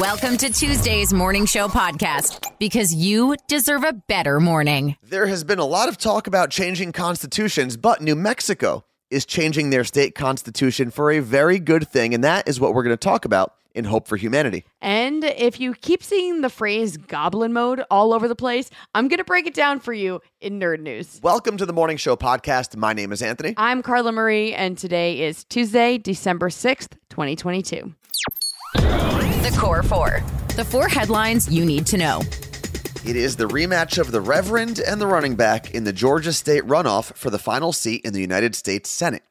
Welcome to Tuesday's Morning Show Podcast, because you deserve a better morning. There has been a lot of talk about changing constitutions, but New Mexico is changing their state constitution for a very good thing, and that is what we're going to talk about in Hope for Humanity. And if you keep seeing the phrase goblin mode all over the place, I'm going to break it down for you in Nerd News. Welcome to the Morning Show Podcast. My name is Anthony. I'm Carla Marie, and today is Tuesday, December 6th, 2022. The Core Four. The four headlines you need to know. It is the rematch of the Reverend and the running back in the Georgia state runoff for the final seat in the United States Senate.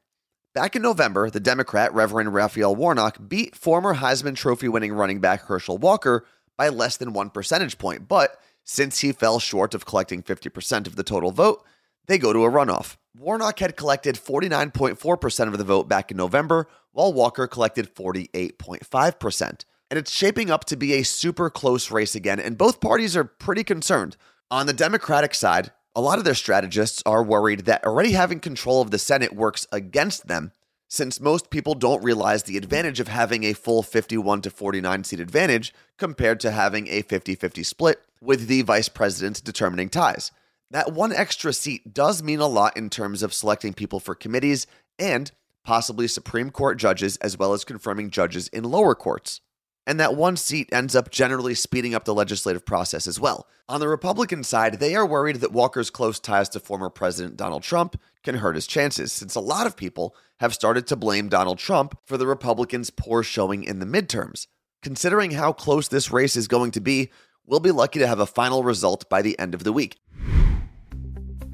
Back in November, the Democrat Reverend Raphael Warnock beat former Heisman Trophy-winning running back Herschel Walker by less than 1 percentage point, but since he fell short of collecting 50% of the total vote, they go to a runoff. Warnock had collected 49.4% of the vote back in November, while Walker collected 48.5%. And it's shaping up to be a super close race again, and both parties are pretty concerned. On the Democratic side, a lot of their strategists are worried that already having control of the Senate works against them, since most people don't realize the advantage of having a full 51 to 49 seat advantage compared to having a 50-50 split with the vice president determining ties. That one extra seat does mean a lot in terms of selecting people for committees and possibly Supreme Court judges, as well as confirming judges in lower courts. And that one seat ends up generally speeding up the legislative process as well. On the Republican side, they are worried that Walker's close ties to former President Donald Trump can hurt his chances, since a lot of people have started to blame Donald Trump for the Republicans' poor showing in the midterms. Considering how close this race is going to be, we'll be lucky to have a final result by the end of the week.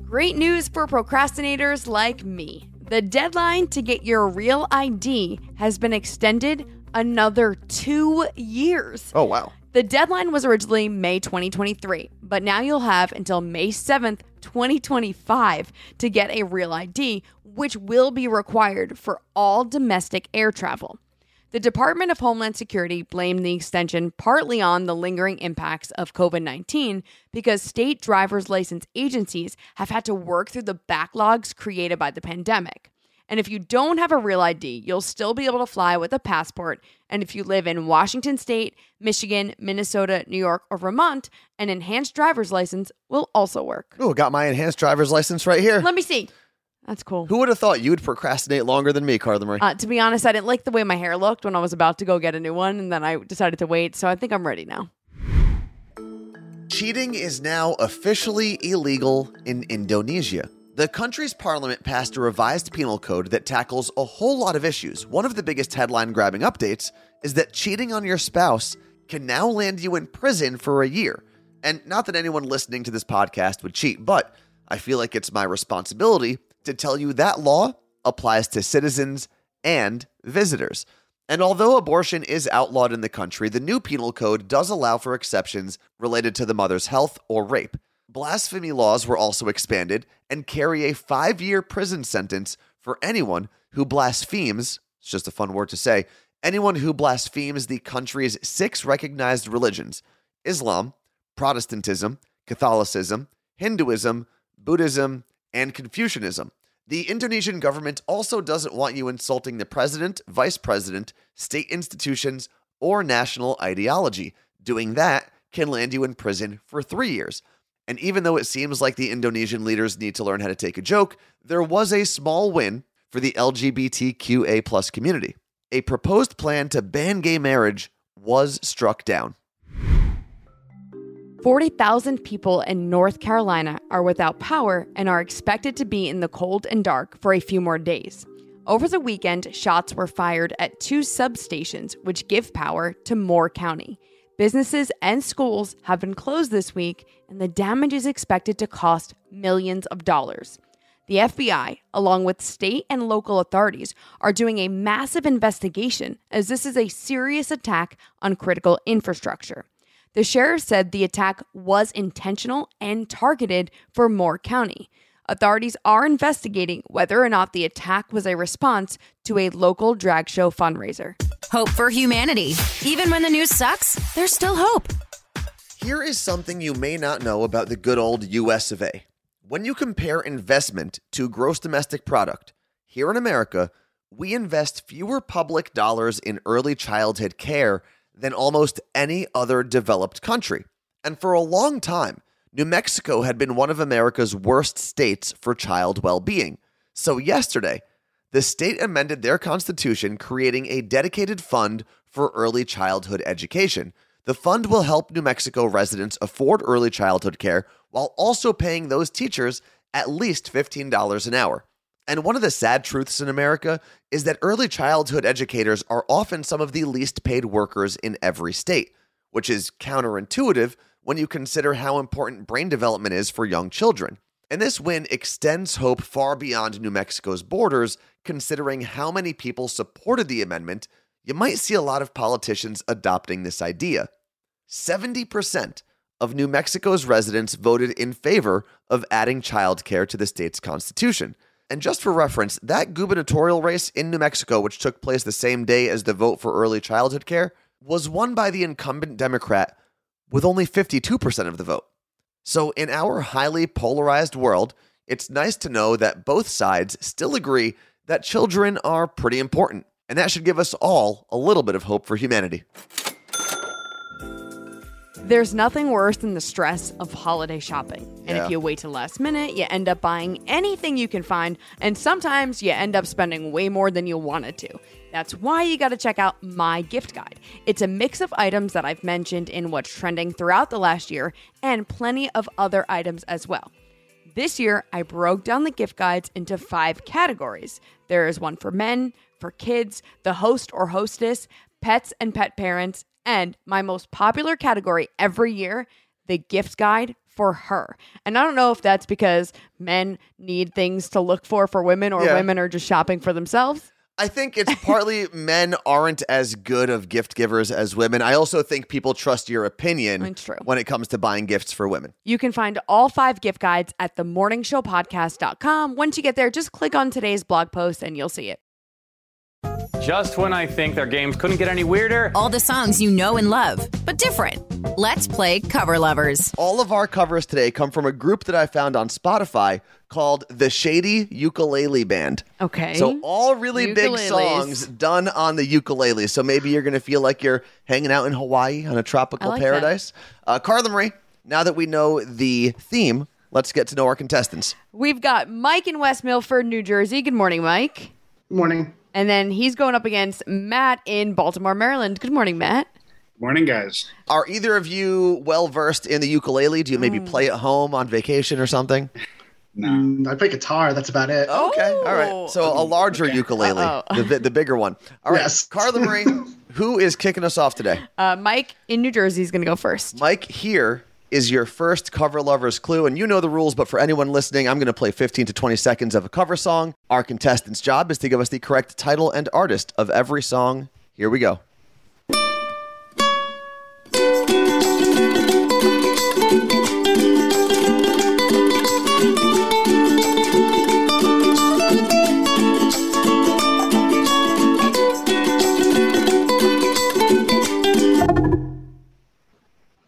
Great news for procrastinators like me. The deadline to get your REAL ID has been extended another 2 years. Oh, wow. The deadline was originally May 2023, but now you'll have until May 7th, 2025 to get a REAL ID, which will be required for all domestic air travel. The Department of Homeland Security blamed the extension partly on the lingering impacts of COVID-19 because state driver's license agencies have had to work through the backlogs created by the pandemic. And if you don't have a REAL ID, you'll still be able to fly with a passport. And if you live in Washington State, Michigan, Minnesota, New York, or Vermont, an enhanced driver's license will also work. Oh, got my enhanced driver's license right here. Let me see. That's cool. Who would have thought you would procrastinate longer than me, Carla Marie? To be honest, I didn't like the way my hair looked when I was about to go get a new one, and then I decided to wait, so I think I'm ready now. Cheating is now officially illegal in Indonesia. The country's parliament passed a revised penal code that tackles a whole lot of issues. One of the biggest headline-grabbing updates is that cheating on your spouse can now land you in prison for a year. And not that anyone listening to this podcast would cheat, but I feel like it's my responsibility to tell you that law applies to citizens and visitors. And although abortion is outlawed in the country, the new penal code does allow for exceptions related to the mother's health or rape. Blasphemy laws were also expanded and carry a 5-year prison sentence for anyone who blasphemes, it's just a fun word to say, anyone who blasphemes the country's 6 recognized religions: Islam, Protestantism, Catholicism, Hinduism, Buddhism, and Confucianism. The Indonesian government also doesn't want you insulting the president, vice president, state institutions, or national ideology. Doing that can land you in prison for 3 years. And even though it seems like the Indonesian leaders need to learn how to take a joke, there was a small win for the LGBTQA+ community. A proposed plan to ban gay marriage was struck down. 40,000 people in North Carolina are without power and are expected to be in the cold and dark for a few more days. Over the weekend, shots were fired at 2 substations, which give power to Moore County. Businesses and schools have been closed this week, and the damage is expected to cost millions of dollars. The FBI, along with state and local authorities, are doing a massive investigation as this is a serious attack on critical infrastructure. The sheriff said the attack was intentional and targeted for Moore County. Authorities are investigating whether or not the attack was a response to a local drag show fundraiser. Hope for humanity. Even when the news sucks, there's still hope. Here is something you may not know about the good old US of A. When you compare investment to gross domestic product, here in America, we invest fewer public dollars in early childhood care than almost any other developed country. And for a long time, New Mexico had been one of America's worst states for child well-being. So yesterday, the state amended their constitution, creating a dedicated fund for early childhood education. The fund will help New Mexico residents afford early childhood care while also paying those teachers at least $15 an hour. And one of the sad truths in America is that early childhood educators are often some of the least paid workers in every state, which is counterintuitive when you consider how important brain development is for young children. And this win extends hope far beyond New Mexico's borders, considering how many people supported the amendment. You might see a lot of politicians adopting this idea. 70% of New Mexico's residents voted in favor of adding childcare to the state's constitution. And just for reference, that gubernatorial race in New Mexico, which took place the same day as the vote for early childhood care, was won by the incumbent Democrat with only 52% of the vote. So in our highly polarized world, it's nice to know that both sides still agree that children are pretty important. And that should give us all a little bit of hope for humanity. There's nothing worse than the stress of holiday shopping. And if you wait till last minute, you end up buying anything you can find. And sometimes you end up spending way more than you wanted to. That's why you got to check out My Gift Guide. It's a mix of items that I've mentioned in what's trending throughout the last year and plenty of other items as well. This year, I broke down the gift guides into 5 categories. There is one for men, for kids, the host or hostess, pets and pet parents, and my most popular category every year, the gift guide for her. And I don't know if that's because men need things to look for women, or women are just shopping for themselves. I think it's partly men aren't as good of gift givers as women. I also think people trust your opinion when it comes to buying gifts for women. You can find all 5 gift guides at themorningshowpodcast.com. Once you get there, just click on today's blog post and you'll see it. Just when I think their games couldn't get any weirder. All the songs you know and love, but different. Let's play Cover Lovers. All of our covers today come from a group that I found on Spotify called The Shady Ukulele Band. Okay. So all really big songs done on the ukulele. So maybe you're going to feel like you're hanging out in Hawaii on a tropical paradise. Carla Marie, now that we know the theme, let's get to know our contestants. We've got Mike in West Milford, New Jersey. Good morning, Mike. Good morning. And then he's going up against Matt in Baltimore, Maryland. Good morning, Matt. Morning, guys. Are either of you well-versed in the ukulele? Do you maybe play at home on vacation or something? No, I play guitar. That's about it. Oh, okay. All right. So a larger ukulele, the bigger one. All right. Yes. Carla Marie, who is kicking us off today? Mike in New Jersey is going to go first. Mike, here is your first Cover Lovers clue. And you know the rules, but for anyone listening, I'm going to play 15 to 20 seconds of a cover song. Our contestant's job is to give us the correct title and artist of every song. Here we go.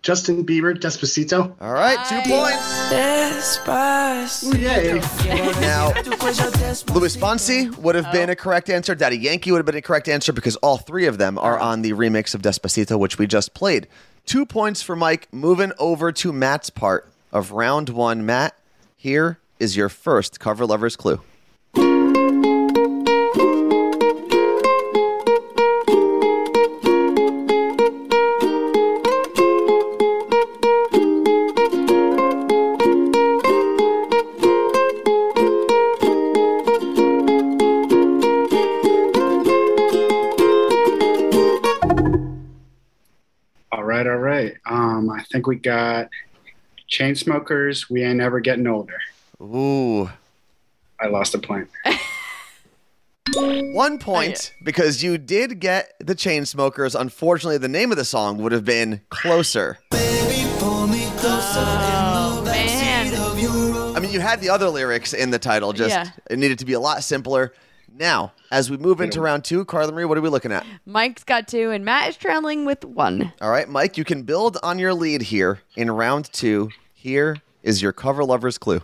Justin Bieber, Despacito. All right, 2 points. Despacito. Yay. Now, Luis Fonsi would have been a correct answer. Daddy Yankee would have been a correct answer because all 3 of them are on the remix of Despacito, which we just played. 2 points for Mike. Moving over to Matt's part of round one. Matt, here is your first Cover Lovers clue. I think we got Chainsmokers, We Ain't Never Getting Older. Ooh. I lost a point. 1 point, because you did get the Chainsmokers. Unfortunately, the name of the song would have been Closer. Baby, pull me closer. Oh, man. I mean, you had the other lyrics in the title, just it needed to be a lot simpler. Now, as we move into round 2, Carla Marie, what are we looking at? Mike's got 2, and Matt is trailing with 1. All right, Mike, you can build on your lead here in round 2. Here is your Cover Lovers clue.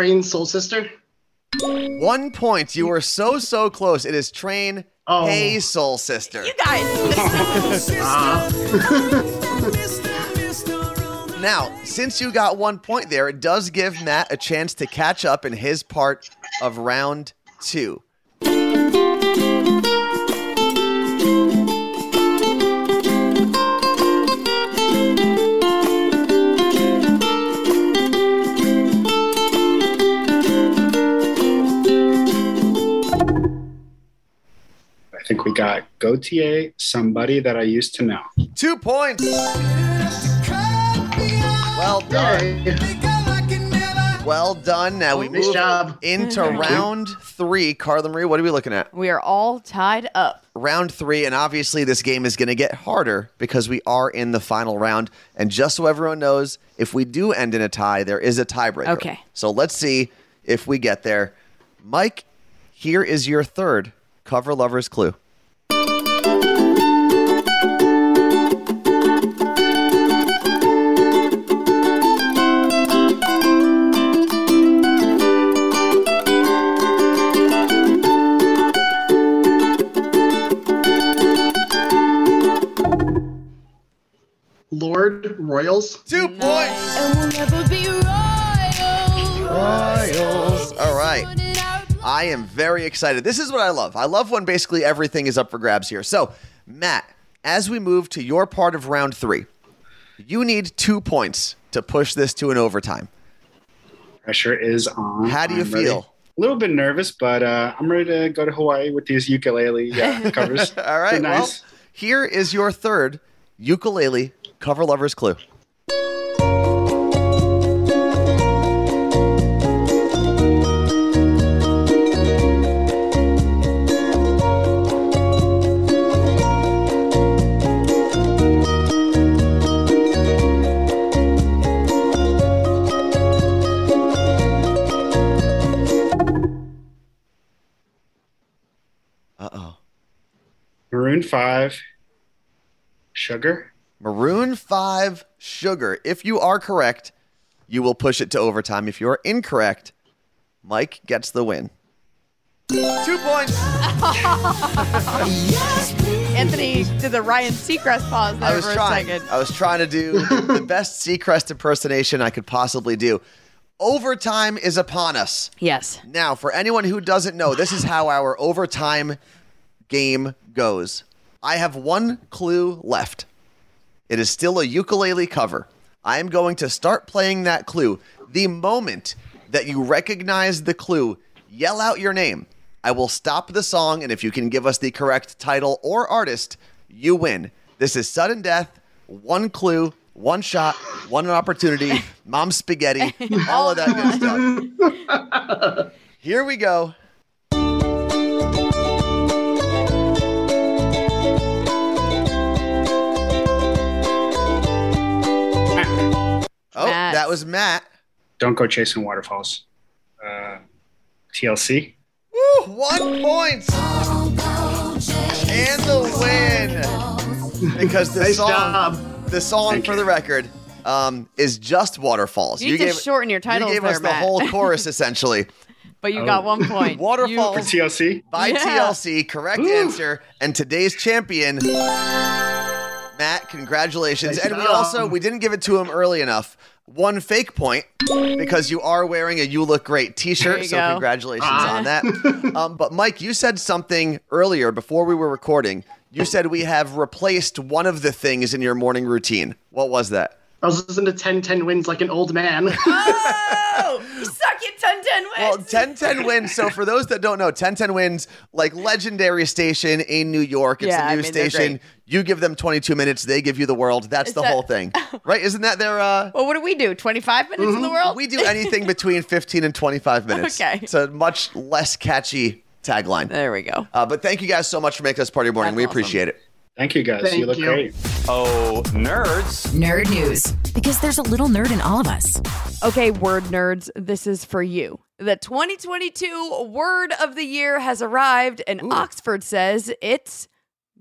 Train Soul Sister? 1 point. You were so close. It is Train Hey Soul Sister. You guys. Now, since you got 1 point there, it does give Matt a chance to catch up in his part of round two. I think we got Gautier, Somebody That I Used to Know. 2 points. Well done. Yay. Well done. Now we move into round three. Carla Marie, what are we looking at? We are all tied up. Round three, and obviously this game is going to get harder because we are in the final round. And just so everyone knows, if we do end in a tie, there is a tiebreaker. Okay. So let's see if we get there. Mike, here is your third Cover Lovers clue. Lord Royals. 2 points. And we'll never be royals. All right. I am very excited. This is what I love. I love when basically everything is up for grabs here. So, Matt, as we move to your part of round three, you need 2 points to push this to an overtime. Pressure is on. How do you feel? A little bit nervous, but I'm ready to go to Hawaii with these ukulele covers. All right. Nice. Well, here is your third ukulele Cover Lovers clue. Maroon 5, Sugar. Maroon 5, Sugar. If you are correct, you will push it to overtime. If you are incorrect, Mike gets the win. 2 points. Anthony did the Ryan Seacrest pause there for a second. I was trying to do the best Seacrest impersonation I could possibly do. Overtime is upon us. Yes. Now, for anyone who doesn't know, this is how our overtime game goes. I have one clue left. It is still a ukulele cover. I am going to start playing that clue. The moment that you recognize the clue, yell out your name. I will stop the song, and if you can give us the correct title or artist, you win. This is sudden death, one clue, one shot, one opportunity, mom's spaghetti, all of that good stuff. Here we go. Oh, Matt. That was Matt. Don't Go Chasing Waterfalls. TLC. Woo, 1 point. And the win. Because the song for the record is just Waterfalls. You just shorten your title. You gave us the whole chorus, essentially. But you got 1 point. Waterfalls for TLC. By TLC, correct answer. And today's champion... Matt, congratulations. Nice. And we didn't give it to him early enough. One fake point because you are wearing a You Look Great t-shirt. So congratulations on that. But Mike, you said something earlier before we were recording. You said we have replaced one of the things in your morning routine. What was that? I was listening to 10-10 Wins Like an Old Man. Oh! You suck at 10-10 Wins! Well, 10-10 Wins, so for those that don't know, 10-10 Wins, like legendary station in New York. It's a news station. You give them 22 minutes, they give you the world. That's the whole thing. Right? Isn't that their... Well, what do we do? 25 minutes in the world? We do anything between 15 and 25 minutes. Okay. It's a much less catchy tagline. There we go. But thank you guys so much for making us part of your morning. That's awesome. Appreciate it. Thank you, guys. You look great. Oh, nerds. Nerd news. Because there's a little nerd in all of us. Okay, word nerds, this is for you. The 2022 word of the year has arrived, and Oxford says it's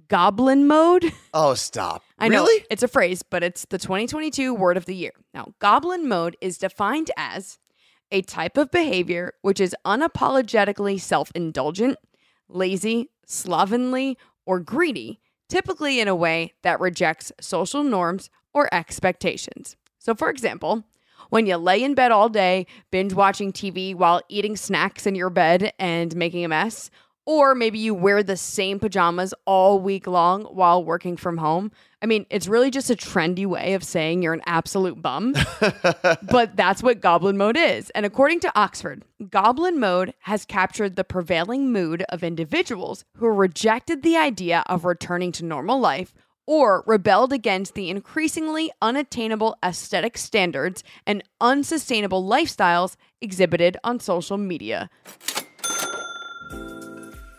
Goblin Mode. Oh, stop. I know, it's a phrase, but it's the 2022 word of the year. Now, Goblin Mode is defined as a type of behavior which is unapologetically self-indulgent, lazy, slovenly, or greedy, typically in a way that rejects social norms or expectations. So for example, when you lay in bed all day, binge watching TV while eating snacks in your bed and making a mess, or maybe you wear the same pajamas all week long while working from home. I mean, it's really just a trendy way of saying you're an absolute bum, but that's what Goblin Mode is. And according to Oxford, Goblin Mode has captured the prevailing mood of individuals who rejected the idea of returning to normal life or rebelled against the increasingly unattainable aesthetic standards and unsustainable lifestyles exhibited on social media.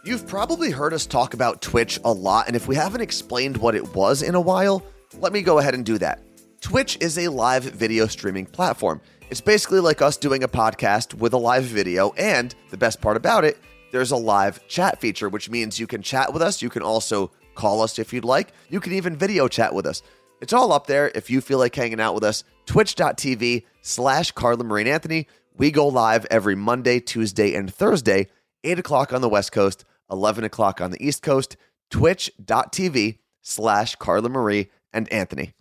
You've probably heard us talk about Twitch a lot, and if we haven't explained what it was in a while, let me go ahead and do that. Twitch is a live video streaming platform. It's basically like us doing a podcast with a live video, and the best part about it, there's a live chat feature, which means you can chat with us. You can also call us if you'd like. You can even video chat with us. It's all up there if you feel like hanging out with us. Twitch.tv/Carla Marie and Anthony. We go live every Monday, Tuesday, and Thursday, 8 o'clock on the West Coast, 11 o'clock on the East Coast, twitch.tv/Carla Marie and Anthony.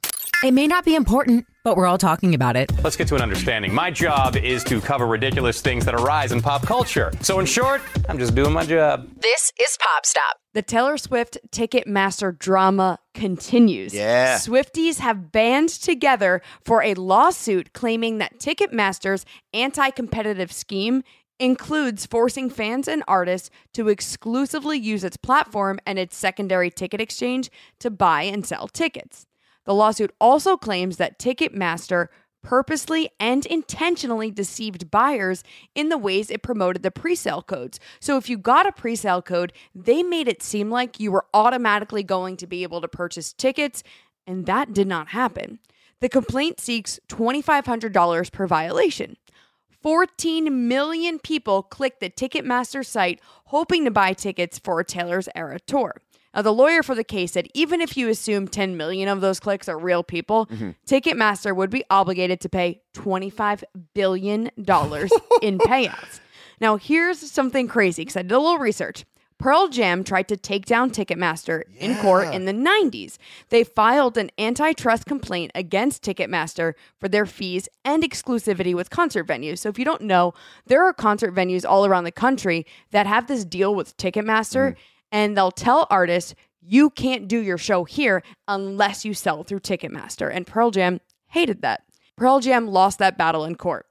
It may not be important, but we're all talking about it. Let's get to an understanding. My job is to cover ridiculous things that arise in pop culture. So in short, I'm just doing my job. This is Pop Stop. The Taylor Swift Ticketmaster drama continues. Yeah. Swifties have band together for a lawsuit claiming that Ticketmaster's anti-competitive scheme includes forcing fans and artists to exclusively use its platform and its secondary ticket exchange to buy and sell tickets. The lawsuit also claims that Ticketmaster purposely and intentionally deceived buyers in the ways it promoted the presale codes. So if you got a presale code, they made it seem like you were automatically going to be able to purchase tickets, and that did not happen. The complaint seeks $2,500 per violation. 14 million people clicked the Ticketmaster site hoping to buy tickets for a Taylor's era tour. Now, the lawyer for the case said even if you assume 10 million of those clicks are real people, Ticketmaster would be obligated to pay $25 billion in payouts. Now, here's something crazy because I did a little research. Pearl Jam tried to take down Ticketmaster in court in the 90s. They filed an antitrust complaint against Ticketmaster for their fees and exclusivity with concert venues. So if you don't know, there are concert venues all around the country that have this deal with Ticketmaster, and they'll tell artists, you can't do your show here unless you sell through Ticketmaster. And Pearl Jam hated that. Pearl Jam lost that battle in court.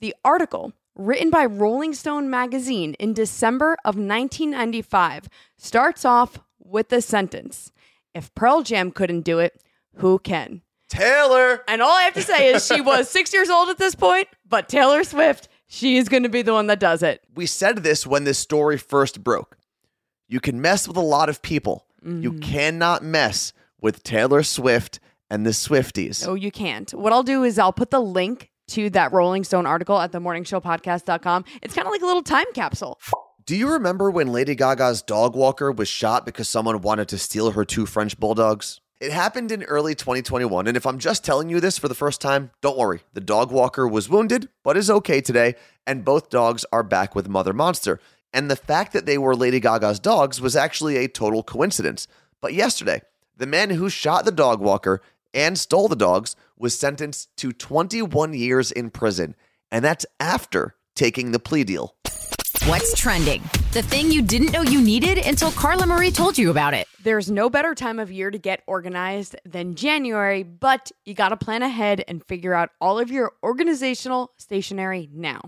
The article, written by Rolling Stone magazine in December of 1995, starts off with the sentence, if Pearl Jam couldn't do it, who can? Taylor! And all I have to say is she was 6 years old at this point, but Taylor Swift, she is going to be the one that does it. We said this when this story first broke. You can mess with a lot of people. You cannot mess with Taylor Swift and the Swifties. No, you can't. What I'll do is I'll put the link to that Rolling Stone article at TheMorningShowPodcast.com. It's kind of like a little time capsule. Do you remember when Lady Gaga's dog walker was shot because someone wanted to steal her two French bulldogs? It happened in early 2021, and if I'm just telling you this for the first time, don't worry. The dog walker was wounded, but is okay today, and both dogs are back with Mother Monster. And the fact that they were Lady Gaga's dogs was actually a total coincidence. But yesterday, the man who shot the dog walker and stole the dogs was sentenced to 21 years in prison. And that's after taking the plea deal. What's trending? The thing you didn't know you needed until Carla Marie told you about it. There's no better time of year to get organized than January, but you got to plan ahead and figure out all of your organizational stationery now.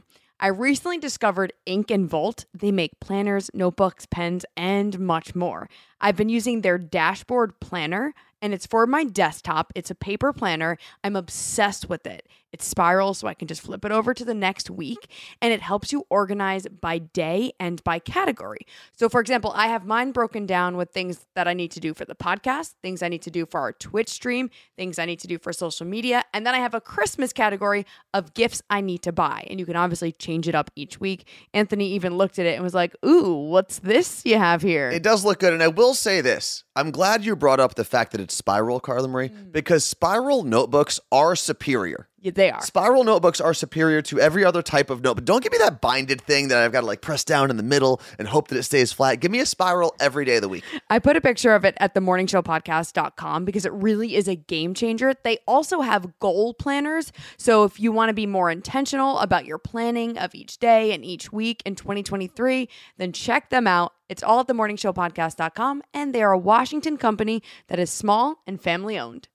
I recently discovered Ink and Vault. They make planners, notebooks, pens, and much more. I've been using their dashboard planner, and it's for my desktop. It's a paper planner. I'm obsessed with it. It spirals, so I can just flip it over to the next week, and it helps you organize by day and by category. So, for example, I have mine broken down with things that I need to do for the podcast, things I need to do for our Twitch stream, things I need to do for social media, and then I have a Christmas category of gifts I need to buy, and you can obviously change it up each week. Anthony even looked at it and was like, ooh, what's this you have here? It does look good, and I will say this. I'm glad you brought up the fact that it's spiral, Carla Marie, because spiral notebooks are superior. Yeah, they are. Spiral notebooks are superior to every other type of notebook. Don't give me that binded thing that I've got to like press down in the middle and hope that it stays flat. Give me a spiral every day of the week. I put a picture of it at themorningshowpodcast.com because it really is a game changer. They also have goal planners. So if you want to be more intentional about your planning of each day and each week in 2023, then check them out. It's all at themorningshowpodcast.com, and they are a Washington company that is small and family owned.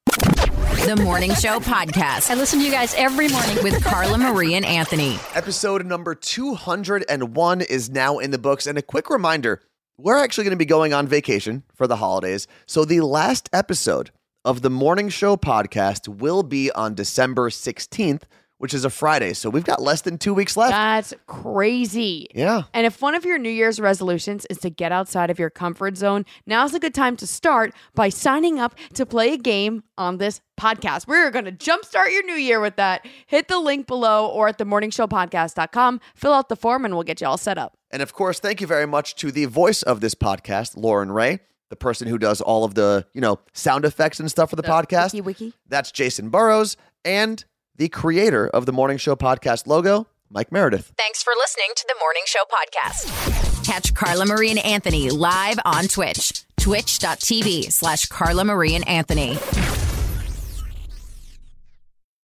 The Morning Show Podcast. I listen to you guys every morning with Carla Marie and Anthony. Episode number 201 is now in the books. And a quick reminder, we're actually going to be going on vacation for the holidays. So the last episode of the Morning Show Podcast will be on December 16th, which is a Friday. So we've got less than 2 weeks left. That's crazy. Yeah. And if one of your New Year's resolutions is to get outside of your comfort zone, now's a good time to start by signing up to play a game on this podcast. We're going to jumpstart your new year with that. Hit the link below or at themorningshowpodcast.com. Fill out the form and we'll get you all set up. And of course, thank you very much to the voice of this podcast, Lauren Ray, the person who does all of the, sound effects and stuff for the podcast. Wiki. That's Jason Burrows and the creator of the Morning Show Podcast logo, Mike Meredith. Thanks for listening to the Morning Show Podcast. Catch Carla Marie and Anthony live on Twitch. Twitch.tv/Carla Marie and Anthony.